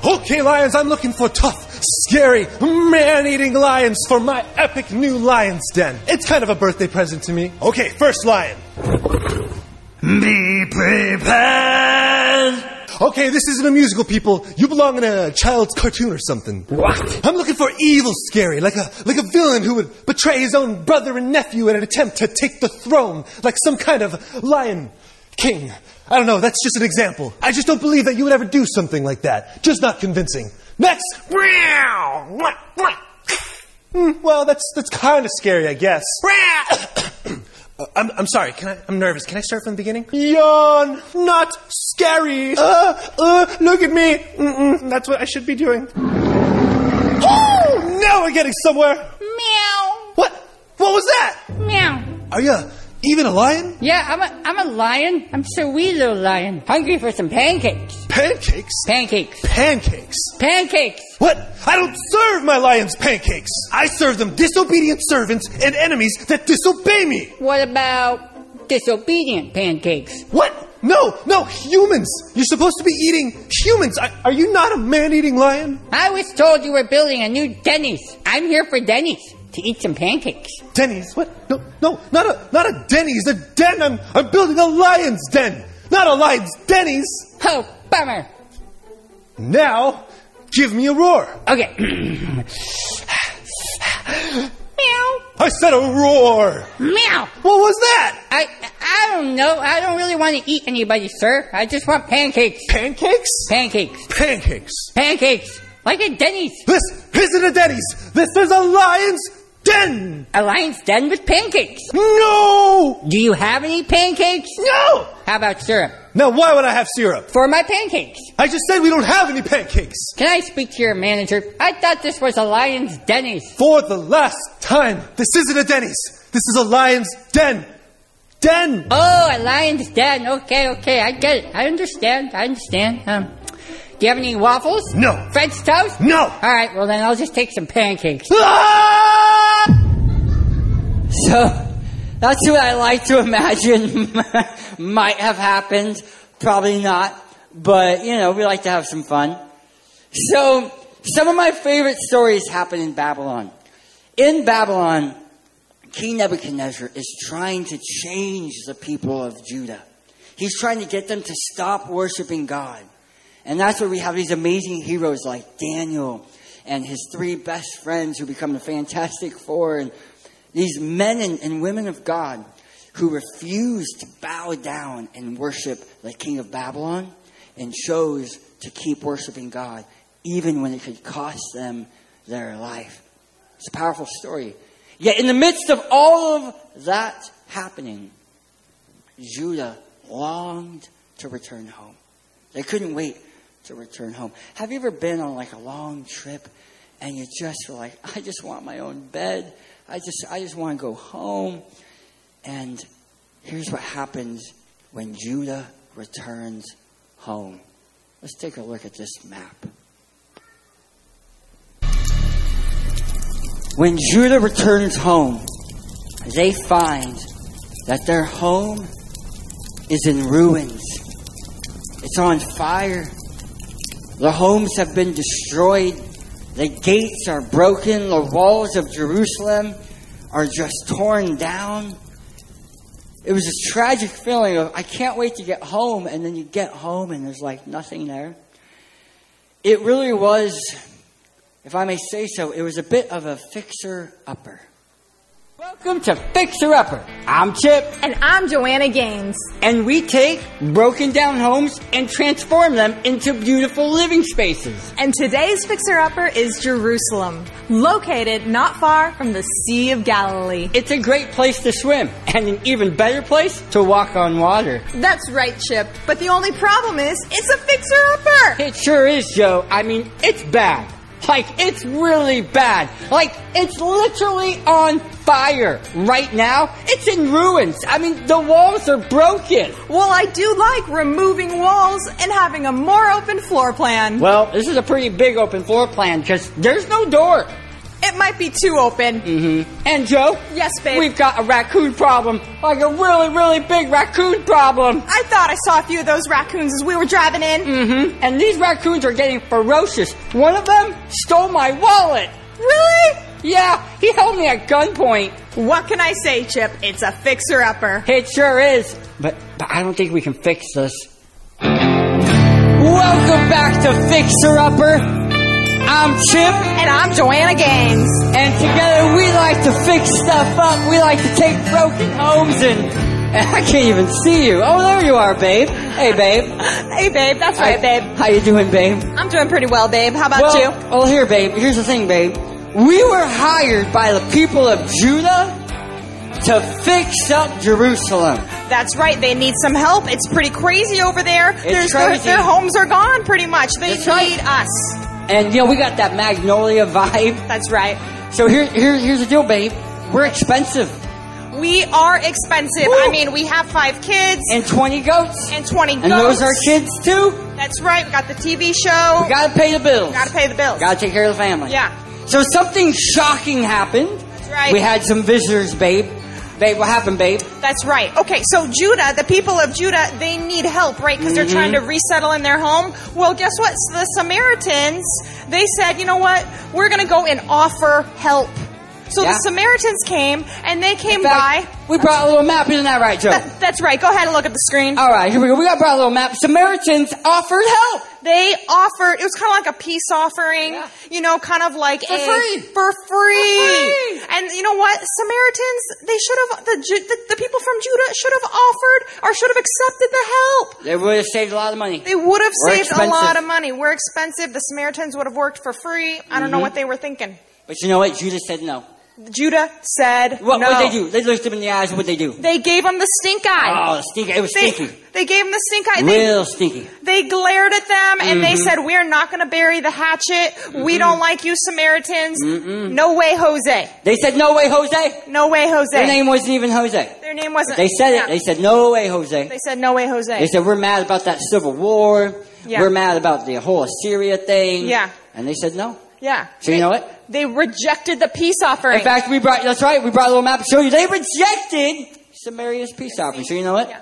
Okay, lions, I'm looking for tough, scary, man-eating lions for my epic new lion's den. It's kind of a birthday present to me. Okay, first lion. Be prepared. Okay, this isn't a musical, people. You belong in a child's cartoon or something. What? I'm looking for evil scary, like a like a villain who would betray his own brother and nephew in an attempt to take the throne, like some kind of lion king. I don't know, that's just an example. I just don't believe that you would ever do something like that. Just not convincing. Next! Well, that's that's kind of scary, I guess. I'm, I'm sorry, can I, I'm nervous. Can I start from the beginning? Yawn! Not scary! Uh, uh, look at me! Mm-mm, that's what I should be doing. Oh, now we're getting somewhere! Meow! What? What was that? Meow. Are you even a lion? Yeah, I'm a, I'm a lion. I'm just a wee little lion. Hungry for some pancakes. Pancakes? Pancakes. Pancakes? Pancakes. What? I don't serve my lions pancakes. I serve them disobedient servants and enemies that disobey me. What about disobedient pancakes? What? No, no, humans. You're supposed to be eating humans. I, are you not a man-eating lion? I was told you were building a new Denny's. I'm here for Denny's. To eat some pancakes. Denny's? What? No, no, not a not a Denny's, a den. I'm, I'm building a lion's den, not a lion's Denny's. Oh, bummer. Now, give me a roar. Okay. Meow. I said a roar. Meow. What was that? I I don't know. I don't really want to eat anybody, sir. I just want pancakes. Pancakes? Pancakes. Pancakes. Pancakes. Like a Denny's. This isn't a Denny's. This is a lion's den! A lion's den with pancakes? No! Do you have any pancakes? No! How about syrup? Now why would I have syrup? For my pancakes. I just said we don't have any pancakes. Can I speak to your manager? I thought this was a lion's Denny's. For the last time, this isn't a Denny's. This is a lion's den. Den! Oh, a lion's den. Okay, okay, I get it. I understand, I understand. Um... Do you have any waffles? No. French toast? No. All right, well, then I'll just take some pancakes. Ah! So, that's what I like to imagine might have happened. Probably not. But, you know, we like to have some fun. So, some of my favorite stories happen in Babylon. In Babylon, King Nebuchadnezzar is trying to change the people of Judah. He's trying to get them to stop worshiping God. And that's where we have these amazing heroes like Daniel and his three best friends who become the Fantastic Four. And these men and, and women of God who refuse to bow down and worship the king of Babylon and chose to keep worshiping God even when it could cost them their life. It's a powerful story. Yet in the midst of all of that happening, Judah longed to return home. They couldn't wait to return home. Have you ever been on like a long trip and you just were like, I just want my own bed. I just I just want to go home. And here's what happens when Judah returns home. Let's take a look at this map. When Judah returns home, they find that their home is in ruins. It's on fire. The homes have been destroyed. The gates are broken. The walls of Jerusalem are just torn down. It was a tragic feeling of, I can't wait to get home. And then you get home and there's like nothing there. It really was, if I may say so, it was a bit of a fixer-upper. Welcome to Fixer Upper. I'm Chip. And I'm Joanna Gaines. And we take broken down homes and transform them into beautiful living spaces. And today's Fixer Upper is Jerusalem, located not far from the Sea of Galilee. It's a great place to swim and an even better place to walk on water. That's right, Chip. But the only problem is, it's a Fixer Upper. It sure is, Joe. I mean, it's bad. Like, it's really bad. Like, it's literally on fire right now. It's in ruins. I mean, the walls are broken. Well, I do like removing walls and having a more open floor plan. Well, this is a pretty big open floor plan because there's no door. It might be too open. Mm-hmm. And, Joe? Yes, babe? We've got a raccoon problem. Like a really, really big raccoon problem. I thought I saw a few of those raccoons as we were driving in. Mm-hmm. And these raccoons are getting ferocious. One of them stole my wallet. Really? Yeah, he held me at gunpoint. What can I say, Chip? It's a fixer-upper. It sure is. But, but I don't think we can fix this. Welcome back to Fixer Upper. I'm Chip. And I'm Joanna Gaines. And together we like to fix stuff up. We like to take broken homes and I can't even see you. Oh, there you are, babe. Hey, babe. Hey, babe. That's right, babe. How you doing, babe? I'm doing pretty well, babe. How about well, you? Well, here, babe. Here's the thing, babe. We were hired by the people of Judah to fix up Jerusalem. That's right. They need some help. It's pretty crazy over there. It's crazy. Their, their homes are gone, pretty much. They That's need right. us. And, you know, we got that Magnolia vibe. That's right. So here, here, here's the deal, babe. We're expensive. We are expensive. Woo! I mean, we have five kids. And twenty goats. And twenty goats. And those are kids, too. That's right. We got the T V show. We got to pay the bills. Got to pay the bills. Got to take care of the family. Yeah. So something shocking happened. That's right. We had some visitors, babe. Babe, what happened, babe? That's right. Okay, so Judah, the people of Judah, they need help, right? Because mm-hmm. they're trying to resettle in their home. Well, guess what? So the Samaritans, they said, you know what? We're going to go and offer help. So yeah. the Samaritans came, and they came in fact, by. We brought a little map. Isn't that right, Joe? That, that's right. Go ahead and look at the screen. All right, here we go. We got brought a little map. Samaritans offered help. They offered. It was kind of like a peace offering, yeah. you know, kind of like for a free. For free. For free. And you know what? Samaritans, they should have, the, the the people from Judah should have offered or should have accepted the help. They would have saved a lot of money. They would have We're saved expensive. a lot of money. We're expensive. The Samaritans would have worked for free. I don't mm-hmm. know what they were thinking. But you know what? Judah said no. Judah said what, no. What did they do? They looked him in the eyes. What did they do? They gave him the stink eye. Oh, the stink eye. It was they, stinky. They gave him the stink eye. Real they, stinky. They glared at them, and mm-hmm. they said, we're not going to bury the hatchet. Mm-hmm. We don't like you, Samaritans. Mm-hmm. No way, Jose. They said, no way, Jose? No way, Jose. Their name wasn't even Jose. Their name wasn't. They said yeah. it. They said, no way, Jose. They said, no way, Jose. They said, we're mad about that civil war. Yeah. We're mad about the whole Assyria thing. Yeah. And they said, no. Yeah. So they, you know what? They rejected the peace offering. In fact, we brought, that's right, we brought a little map to show you. They rejected Samaria's peace offering. So you know what? Yeah.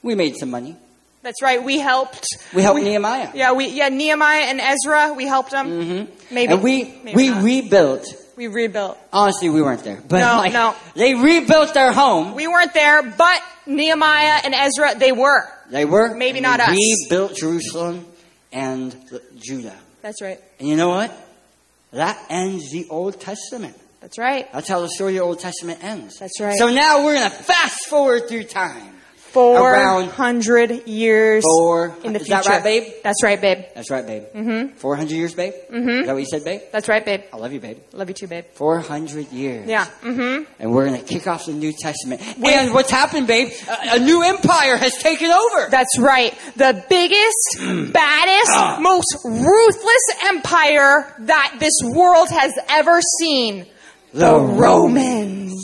We made some money. That's right. We helped. We helped we, Nehemiah. Yeah, we yeah Nehemiah and Ezra, we helped them. Mm-hmm. Maybe. And we, maybe we not. rebuilt. We rebuilt. Honestly, we weren't there. But no, like, no. They rebuilt their home. We weren't there, but Nehemiah and Ezra, they were. They were. Maybe not us. We rebuilt Jerusalem and Judah. That's right. And you know what? That ends the Old Testament. That's right. That's how the story of the Old Testament ends. That's right. So now we're going to fast forward through time. four hundred years four, in the future. Is that right, babe? That's right, babe. That's right, babe. Mm-hmm. four hundred years, babe? Mm-hmm. Is that what you said, babe? That's right, babe. I love you, babe. Love you too, babe. four hundred years. Yeah. Mm-hmm. And we're going to kick off the New Testament. Wait. And what's happened, babe? A, a new empire has taken over. That's right. The biggest, mm. baddest, uh. most ruthless empire that this world has ever seen. The, the Romans. Romans.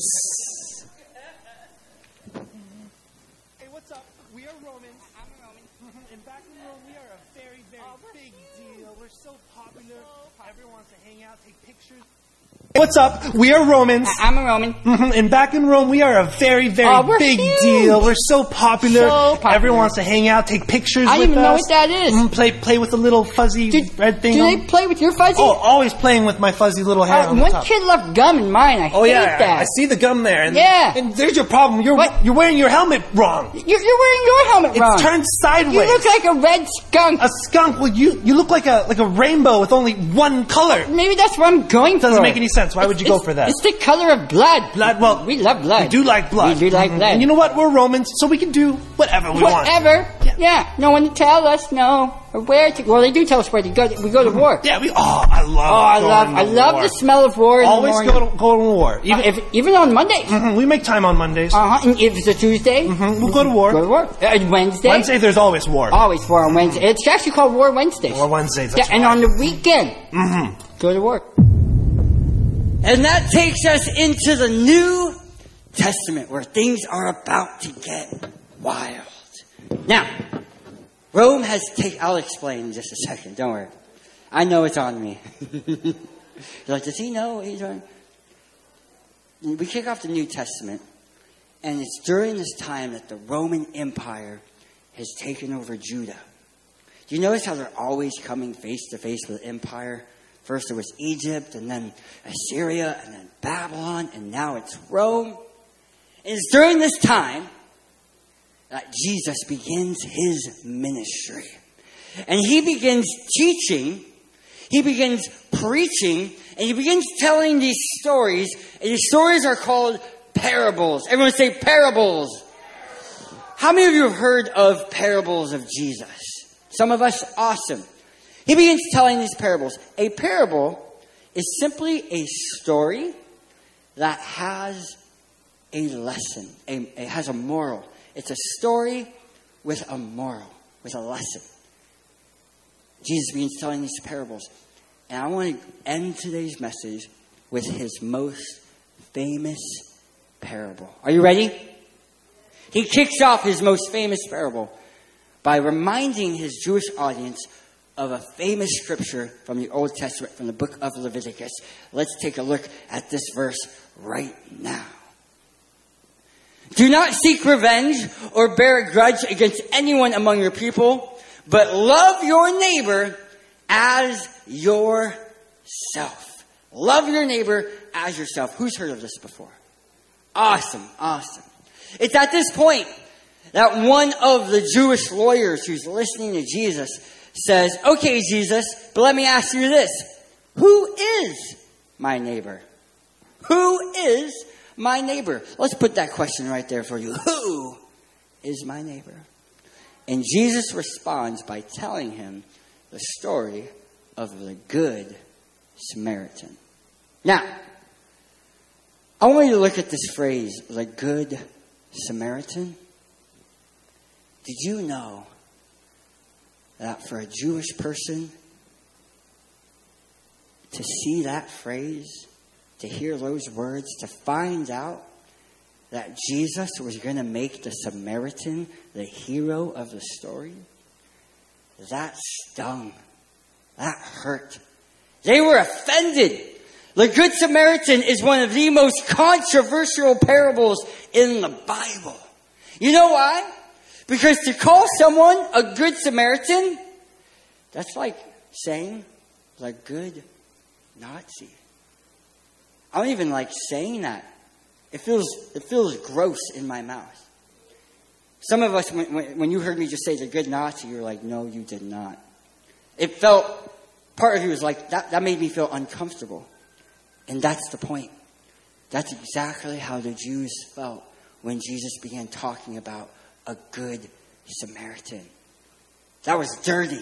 What's up? We are Romans. I'm a Roman. Mm-hmm. And back in Rome, we are a very, very oh, big huge. deal. We're so popular. so popular. Everyone wants to hang out, take pictures I with us. I don't even know what that is. Mm, play play with the little fuzzy do, red thing. Do on. they play with your fuzzy? Oh, always playing with my fuzzy little hand uh, on the One top. kid left gum in mine. I oh, hate yeah, that. I, I see the gum there. And, yeah. And there's your problem. You're what? you're wearing your helmet wrong. You're, you're wearing your helmet it's wrong. It's turned sideways. You look like a red skunk. A skunk? Well, you, you look like a like a rainbow with only one color. Maybe that's what I'm going for. Doesn't make any sense. Why would you it's, go for that? It's the color of blood. Blood. Well, we love blood. We do like blood. We do like mm-hmm. blood. And you know what? We're Romans, so we can do whatever we whatever. want. Whatever. Yeah. yeah. No one to tell us no or where to. Well, they do tell us where to go. We go to war. Yeah. We. Oh, I love. Oh, I love. I love war. the smell of war. Always in the go to go to war. Even uh, if, even on Mondays. Mm-hmm. We make time on Mondays. Uh huh. And if it's a Tuesday, mm-hmm. we'll go to war. Go to war. Uh, Wednesday. Wednesday, there's always war. Always war on Wednesday. Mm-hmm. It's actually called War Wednesdays. War Wednesdays. Yeah. Right. And on the weekend, mm-hmm. go to war. And that takes us into the New Testament, where things are about to get wild. Now, Rome has taken... I'll explain in just a second. Don't worry. I know it's on me. You're like, does he know what he's on? We kick off the New Testament, and it's during this time that the Roman Empire has taken over Judah. Do you notice how they're always coming face-to-face with the empire? First it was Egypt, and then Assyria, and then Babylon, and now it's Rome. And it's during this time that Jesus begins his ministry. And he begins teaching, he begins preaching, and he begins telling these stories. And these stories are called parables. Everyone say parables. How many of you have heard of parables of Jesus? Some of us, awesome. He begins telling these parables. A parable is simply a story that has a lesson. A, it has a moral. It's a story with a moral, with a lesson. Jesus begins telling these parables. And I want to end today's message with his most famous parable. Are you ready? He kicks off his most famous parable by reminding his Jewish audience of a famous scripture from the Old Testament, from the book of Leviticus. Let's take a look at this verse right now. Do not seek revenge or bear a grudge against anyone among your people, but love your neighbor as yourself. Love your neighbor as yourself. Who's heard of this before? Awesome, awesome. It's at this point that one of the Jewish lawyers who's listening to Jesus says, okay, Jesus, but let me ask you this. Who is my neighbor? Who is my neighbor? Let's put that question right there for you. Who is my neighbor? And Jesus responds by telling him the story of the Good Samaritan. Now, I want you to look at this phrase, the Good Samaritan. Did you know that for a Jewish person to see that phrase, to hear those words, to find out that Jesus was going to make the Samaritan the hero of the story, that stung, that hurt. They were offended. The Good Samaritan is one of the most controversial parables in the Bible. You know why? Because to call someone a Good Samaritan, that's like saying the good Nazi. I don't even like saying that. It feels it feels gross in my mouth. Some of us, when, when you heard me just say the good Nazi, you were like, no, you did not. It felt, part of you was like, that, that made me feel uncomfortable. And that's the point. That's exactly how the Jews felt when Jesus began talking about a good Samaritan. That was dirty.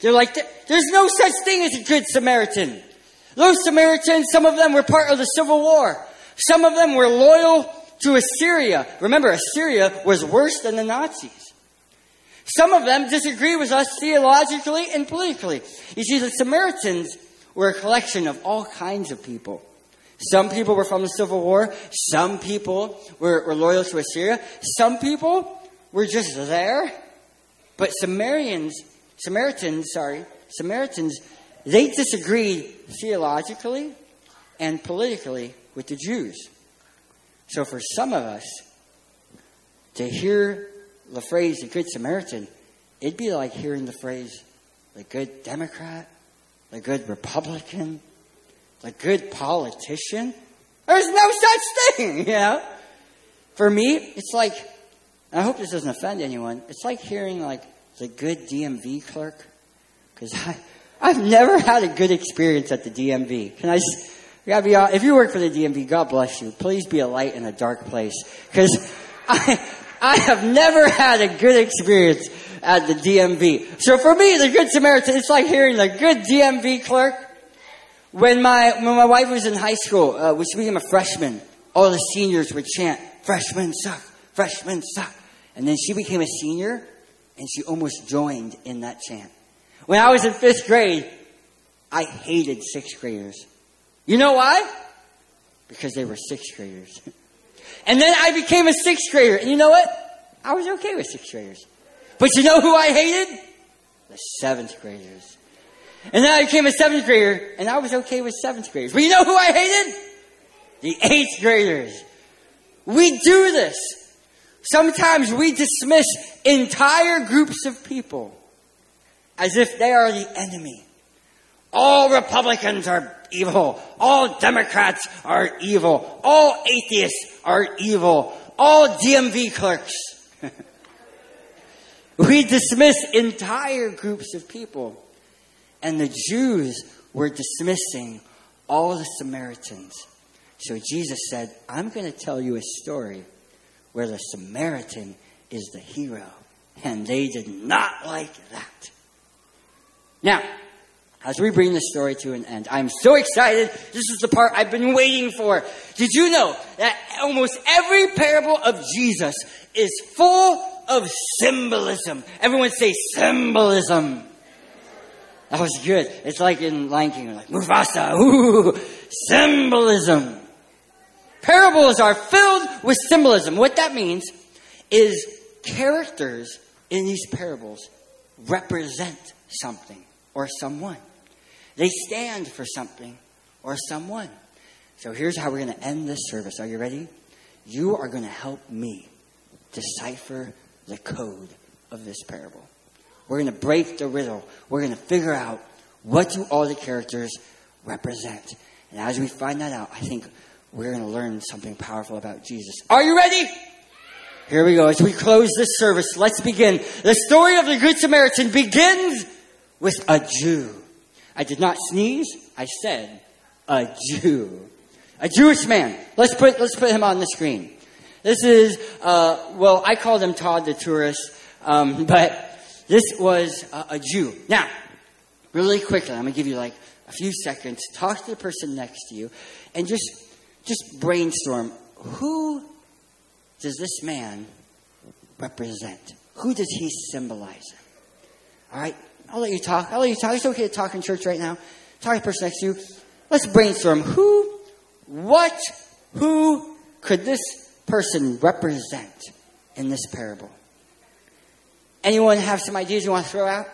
They're like, there's no such thing as a good Samaritan. Those Samaritans, some of them were part of the Civil War. Some of them were loyal to Assyria. Remember, Assyria was worse than the Nazis. Some of them disagree with us theologically and politically. You see, the Samaritans were a collection of all kinds of people. Some people were from the Civil War. Some people were, were loyal to Assyria. Some people were just there. But Samaritans, Samaritans, sorry, Samaritans, they disagreed theologically and politically with the Jews. So for some of us, to hear the phrase, the Good Samaritan, it'd be like hearing the phrase, the good Democrat, the good Republican, the good politician. There's no such thing, you know. For me, it's like, and I hope this doesn't offend anyone, it's like hearing like the good D M V clerk. Because I've never had a good experience at the D M V. Can I just, gotta be, if you work for the D M V, God bless you. Please be a light in a dark place. Because I, I have never had a good experience at the D M V. So for me, the Good Samaritan, it's like hearing the good D M V clerk. When my when my wife was in high school, uh, when she became a freshman, all the seniors would chant, freshmen suck, freshmen suck. And then she became a senior, and she almost joined in that chant. When I was in fifth grade, I hated sixth graders. You know why? Because they were sixth graders. And then I became a sixth grader. And you know what? I was okay with sixth graders. But you know who I hated? The seventh graders. And then I became a seventh grader, and I was okay with seventh graders. But you know who I hated? The eighth graders. We do this. Sometimes we dismiss entire groups of people as if they are the enemy. All Republicans are evil. All Democrats are evil. All atheists are evil. All D M V clerks. We dismiss entire groups of people. And the Jews were dismissing all the Samaritans. So Jesus said, I'm going to tell you a story where the Samaritan is the hero. And they did not like that. Now, as we bring this story to an end, I'm so excited. This is the part I've been waiting for. Did you know that almost every parable of Jesus is full of symbolism? Everyone say symbolism. That was good. It's like in Lion King, like Mufasa. Ooh, symbolism. Parables are filled with symbolism. What that means is characters in these parables represent something or someone. They stand for something or someone. So here's how we're going to end this service. Are you ready? You are going to help me decipher the code of this parable. We're going to break the riddle. We're going to figure out, what do all the characters represent? And as we find that out, I think we're going to learn something powerful about Jesus. Are you ready? Here we go. As we close this service, let's begin. The story of the Good Samaritan begins with a Jew. I did not sneeze. I said a Jew. A Jewish man. Let's put, let's put him on the screen. This is, uh, well, I called him Todd the tourist, um, but this was uh, a Jew. Now, really quickly, I'm going to give you like a few seconds. Talk to the person next to you and just, just brainstorm. Who does this man represent? Who does he symbolize? All right. I'll let you talk. I'll let you talk. It's okay to talk in church right now. Talk to the person next to you. Let's brainstorm. Who, what, who could this person represent in this parable? Anyone have some ideas you want to throw out?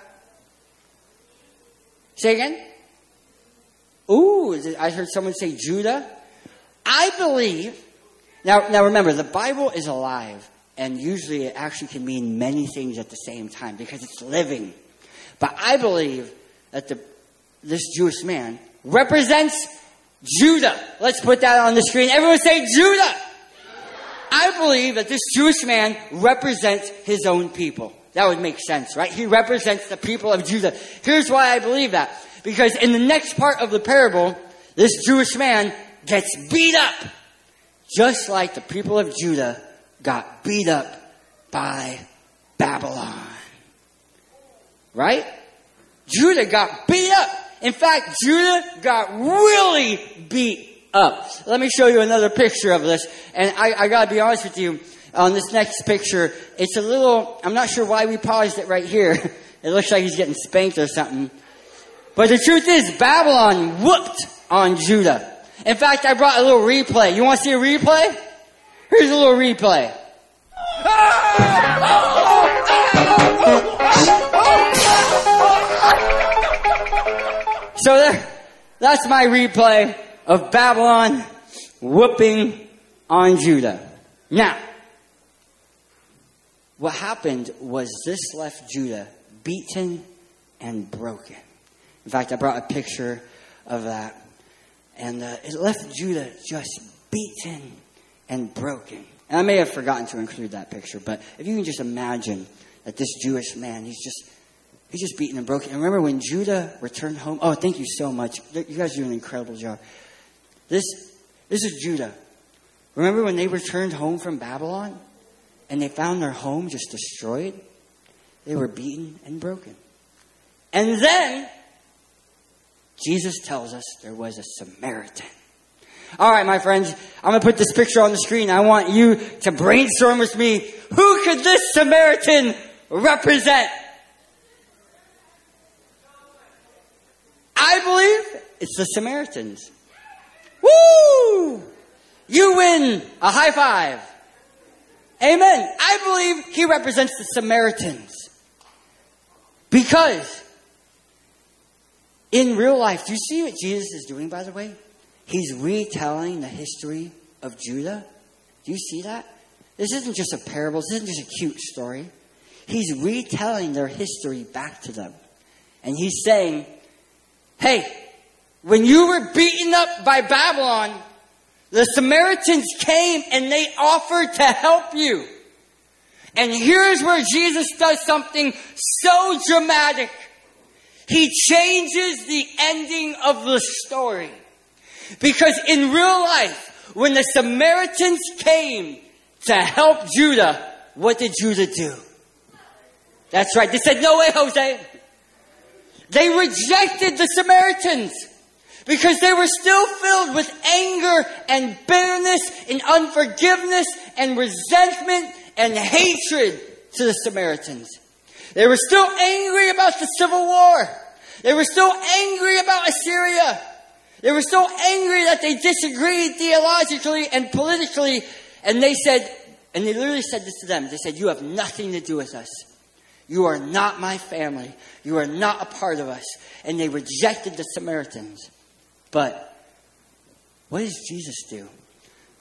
Say again? Ooh, I heard someone say Judah. I believe. Now, now remember, the Bible is alive, and usually it actually can mean many things at the same time because it's living. But I believe that the, this Jewish man represents Judah. Let's put that on the screen. Everyone say Judah. Judah. I believe that this Jewish man represents his own people. That would make sense, right? He represents the people of Judah. Here's why I believe that. Because in the next part of the parable, this Jewish man gets beat up. Just like the people of Judah got beat up by Babylon. Right? Judah got beat up. In fact, Judah got really beat up. Let me show you another picture of this. And I, I got to be honest with you, on this next picture, it's a little, I'm not sure why we paused it right here. It looks like he's getting spanked or something. But the truth is, Babylon whooped on Judah. In fact, I brought a little replay. You want to see a replay? Here's a little replay. So there, that's my replay of Babylon whooping on Judah. Now, what happened was this left Judah beaten and broken. In fact, I brought a picture of that. And uh, it left Judah just beaten and broken. And I may have forgotten to include that picture, but if you can just imagine that this Jewish man, he's just... he's just beaten and broken. And remember when Judah returned home? Oh, thank you so much. You guys do an incredible job. This, this is Judah. Remember when they returned home from Babylon and they found their home just destroyed? They were beaten and broken. And then Jesus tells us there was a Samaritan. All right, my friends, I'm going to put this picture on the screen. I want you to brainstorm with me. Who could this Samaritan represent? I believe it's the Samaritans. Woo! You win a high five. Amen. I believe he represents the Samaritans. Because in real life, do you see what Jesus is doing, by the way? He's retelling the history of Judah. Do you see that? This isn't just a parable. This isn't just a cute story. He's retelling their history back to them. And he's saying, hey, when you were beaten up by Babylon, the Samaritans came and they offered to help you. And here's where Jesus does something so dramatic. He changes the ending of the story. Because in real life, when the Samaritans came to help Judah, What did Judah do? That's right. They said, no way, Jose. They rejected the Samaritans because they were still filled with anger and bitterness and unforgiveness and resentment and hatred to the Samaritans. They were still angry about the civil war. They were still angry about Assyria. They were so angry that they disagreed theologically and politically. And they said, and they literally said this to them. They said, you have nothing to do with us. You are not my family. You are not a part of us. And they rejected the Samaritans. But what does Jesus do?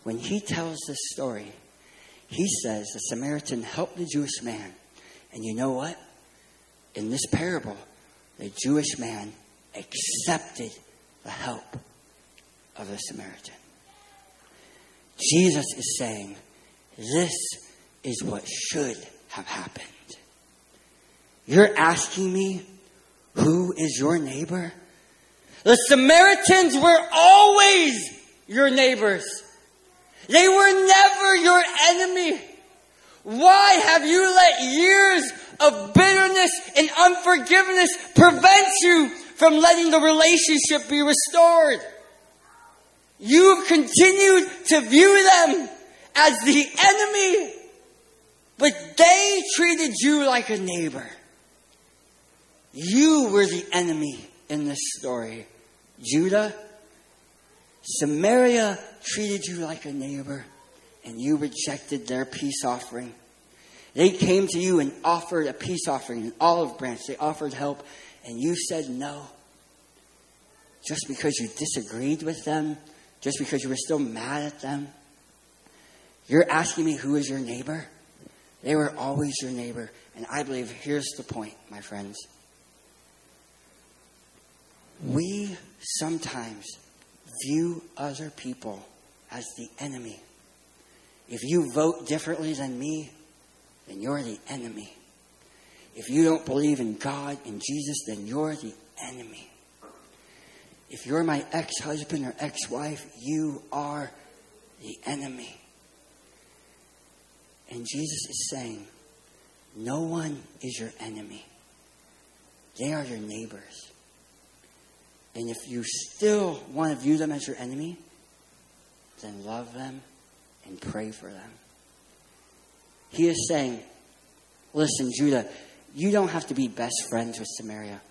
When he tells this story, he says the Samaritan helped the Jewish man. And you know what? In this parable, the Jewish man accepted the help of the Samaritan. Jesus is saying, this is what should have happened. You're asking me, who is your neighbor? The Samaritans were always your neighbors. They were never your enemy. Why have you let years of bitterness and unforgiveness prevent you from letting the relationship be restored? You've continued to view them as the enemy, but they treated you like a neighbor. You were the enemy in this story, Judah. Samaria treated you like a neighbor, and you rejected their peace offering. They came to you and offered a peace offering, an olive branch. They offered help. And you said no. Just because you disagreed with them. Just because you were still mad at them. You're asking me who is your neighbor? They were always your neighbor. And I believe here's the point, my friends. We sometimes view other people as the enemy. If you vote differently than me, then you're the enemy. If you don't believe in God and Jesus, then you're the enemy. If you're my ex-husband or ex-wife, you are the enemy. And Jesus is saying, no one is your enemy. They are your neighbors. And if you still want to view them as your enemy, then love them and pray for them. He is saying, listen, Judah, you don't have to be best friends with Samaria,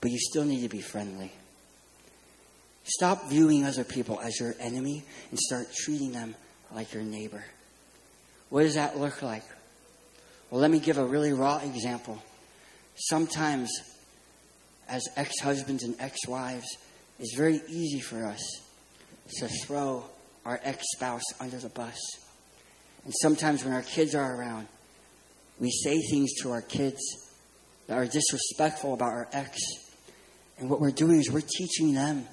but you still need to be friendly. Stop viewing other people as your enemy and start treating them like your neighbor. What does that look like? Well, let me give a really raw example. Sometimes, as ex-husbands and ex-wives, it's very easy for us to throw our ex-spouse under the bus. And sometimes when our kids are around, we say things to our kids that are disrespectful about our ex. And what we're doing is we're teaching them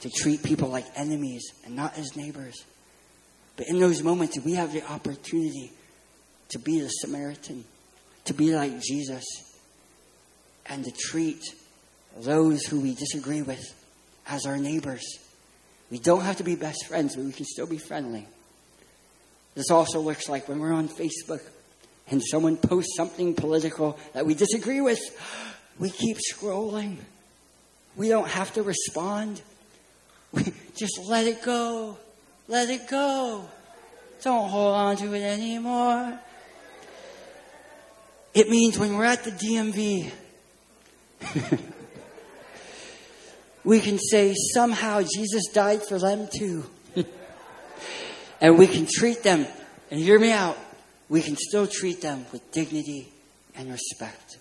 to treat people like enemies and not as neighbors. But in those moments, we have the opportunity to be the Samaritan, to be like Jesus, and to treat those who we disagree with as our neighbors. We don't have to be best friends, but we can still be friendly. This also looks like when we're on Facebook, and someone posts something political that we disagree with, we keep scrolling. We don't have to respond. We just let it go. Let it go. Don't hold on to it anymore. It means when we're at the D M V, we can say somehow Jesus died for them too. And we can treat them, and hear me out, we can still treat them with dignity and respect.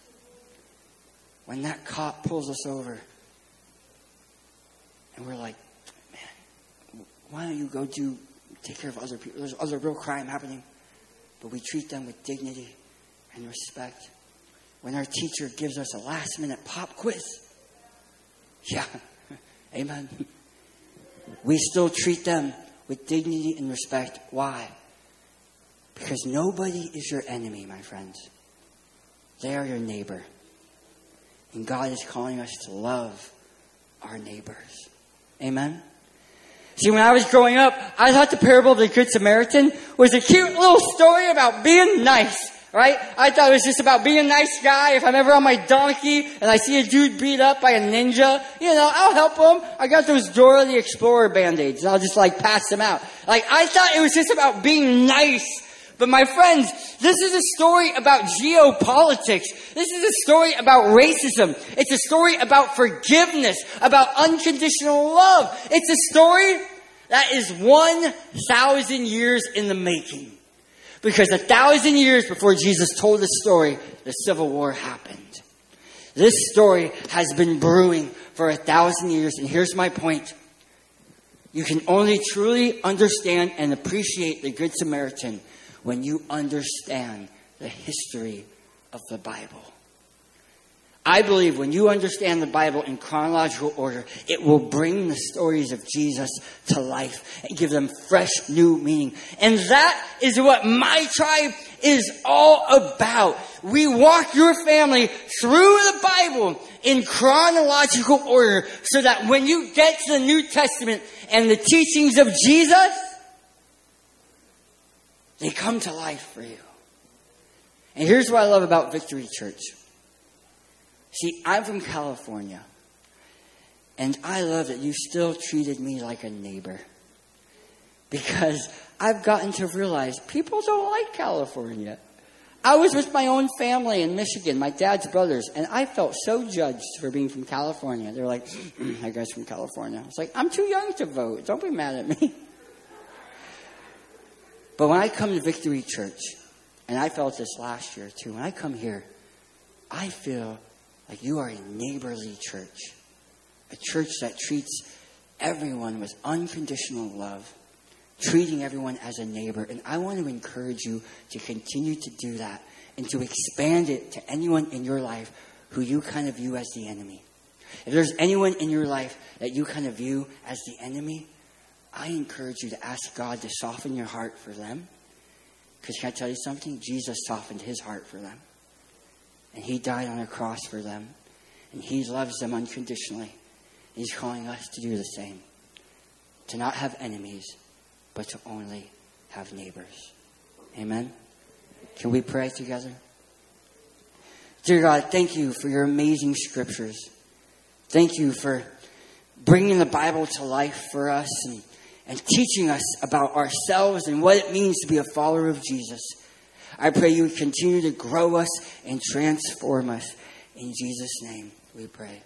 When that cop pulls us over and we're like, man, why don't you go do, take care of other people? There's other real crime happening. But we treat them with dignity and respect. When our teacher gives us a last minute pop quiz. Yeah. Amen. We still treat them with dignity and respect. Why? Because nobody is your enemy, my friends. They are your neighbor. And God is calling us to love our neighbors. Amen? See, when I was growing up, I thought the parable of the Good Samaritan was a cute little story about being nice, right? I thought it was just about being a nice guy. If I'm ever on my donkey and I see a dude beat up by a ninja, you know, I'll help him. I got those Dora the Explorer Band-Aids, and I'll just, like, pass them out. Like, I thought it was just about being nice. But my friends, this is a story about geopolitics. This is a story about racism. It's a story about forgiveness, about unconditional love. It's a story that is one thousand years in the making. Because a thousand years before Jesus told this story, the Civil War happened. This story has been brewing for a thousand years. And here's my point. You can only truly understand and appreciate the Good Samaritan when you understand the history of the Bible. I believe when you understand the Bible in chronological order, it will bring the stories of Jesus to life and give them fresh new meaning. And that is what my tribe is all about. We walk your family through the Bible in chronological order so that when you get to the New Testament and the teachings of Jesus, they come to life for you. And here's what I love about Victory Church. See, I'm from California. And I love that you still treated me like a neighbor. Because I've gotten to realize people don't like California. I was with my own family in Michigan, my dad's brothers, and I felt so judged for being from California. They were like, that guy's from California. I was like, I'm too young to vote. Don't be mad at me. But when I come to Victory Church, and I felt this last year too, when I come here, I feel like you are a neighborly church. A church that treats everyone with unconditional love, treating everyone as a neighbor. And I want to encourage you to continue to do that and to expand it to anyone in your life who you kind of view as the enemy. If there's anyone in your life that you kind of view as the enemy, I encourage you to ask God to soften your heart for them. Because can I tell you something? Jesus softened his heart for them. And he died on a cross for them. And he loves them unconditionally. He's calling us to do the same. To not have enemies, but to only have neighbors. Amen? Can we pray together? Dear God, thank you for your amazing scriptures. Thank you for bringing the Bible to life for us and And teaching us about ourselves and what it means to be a follower of Jesus. I pray you continue to grow us and transform us. In Jesus' name we pray.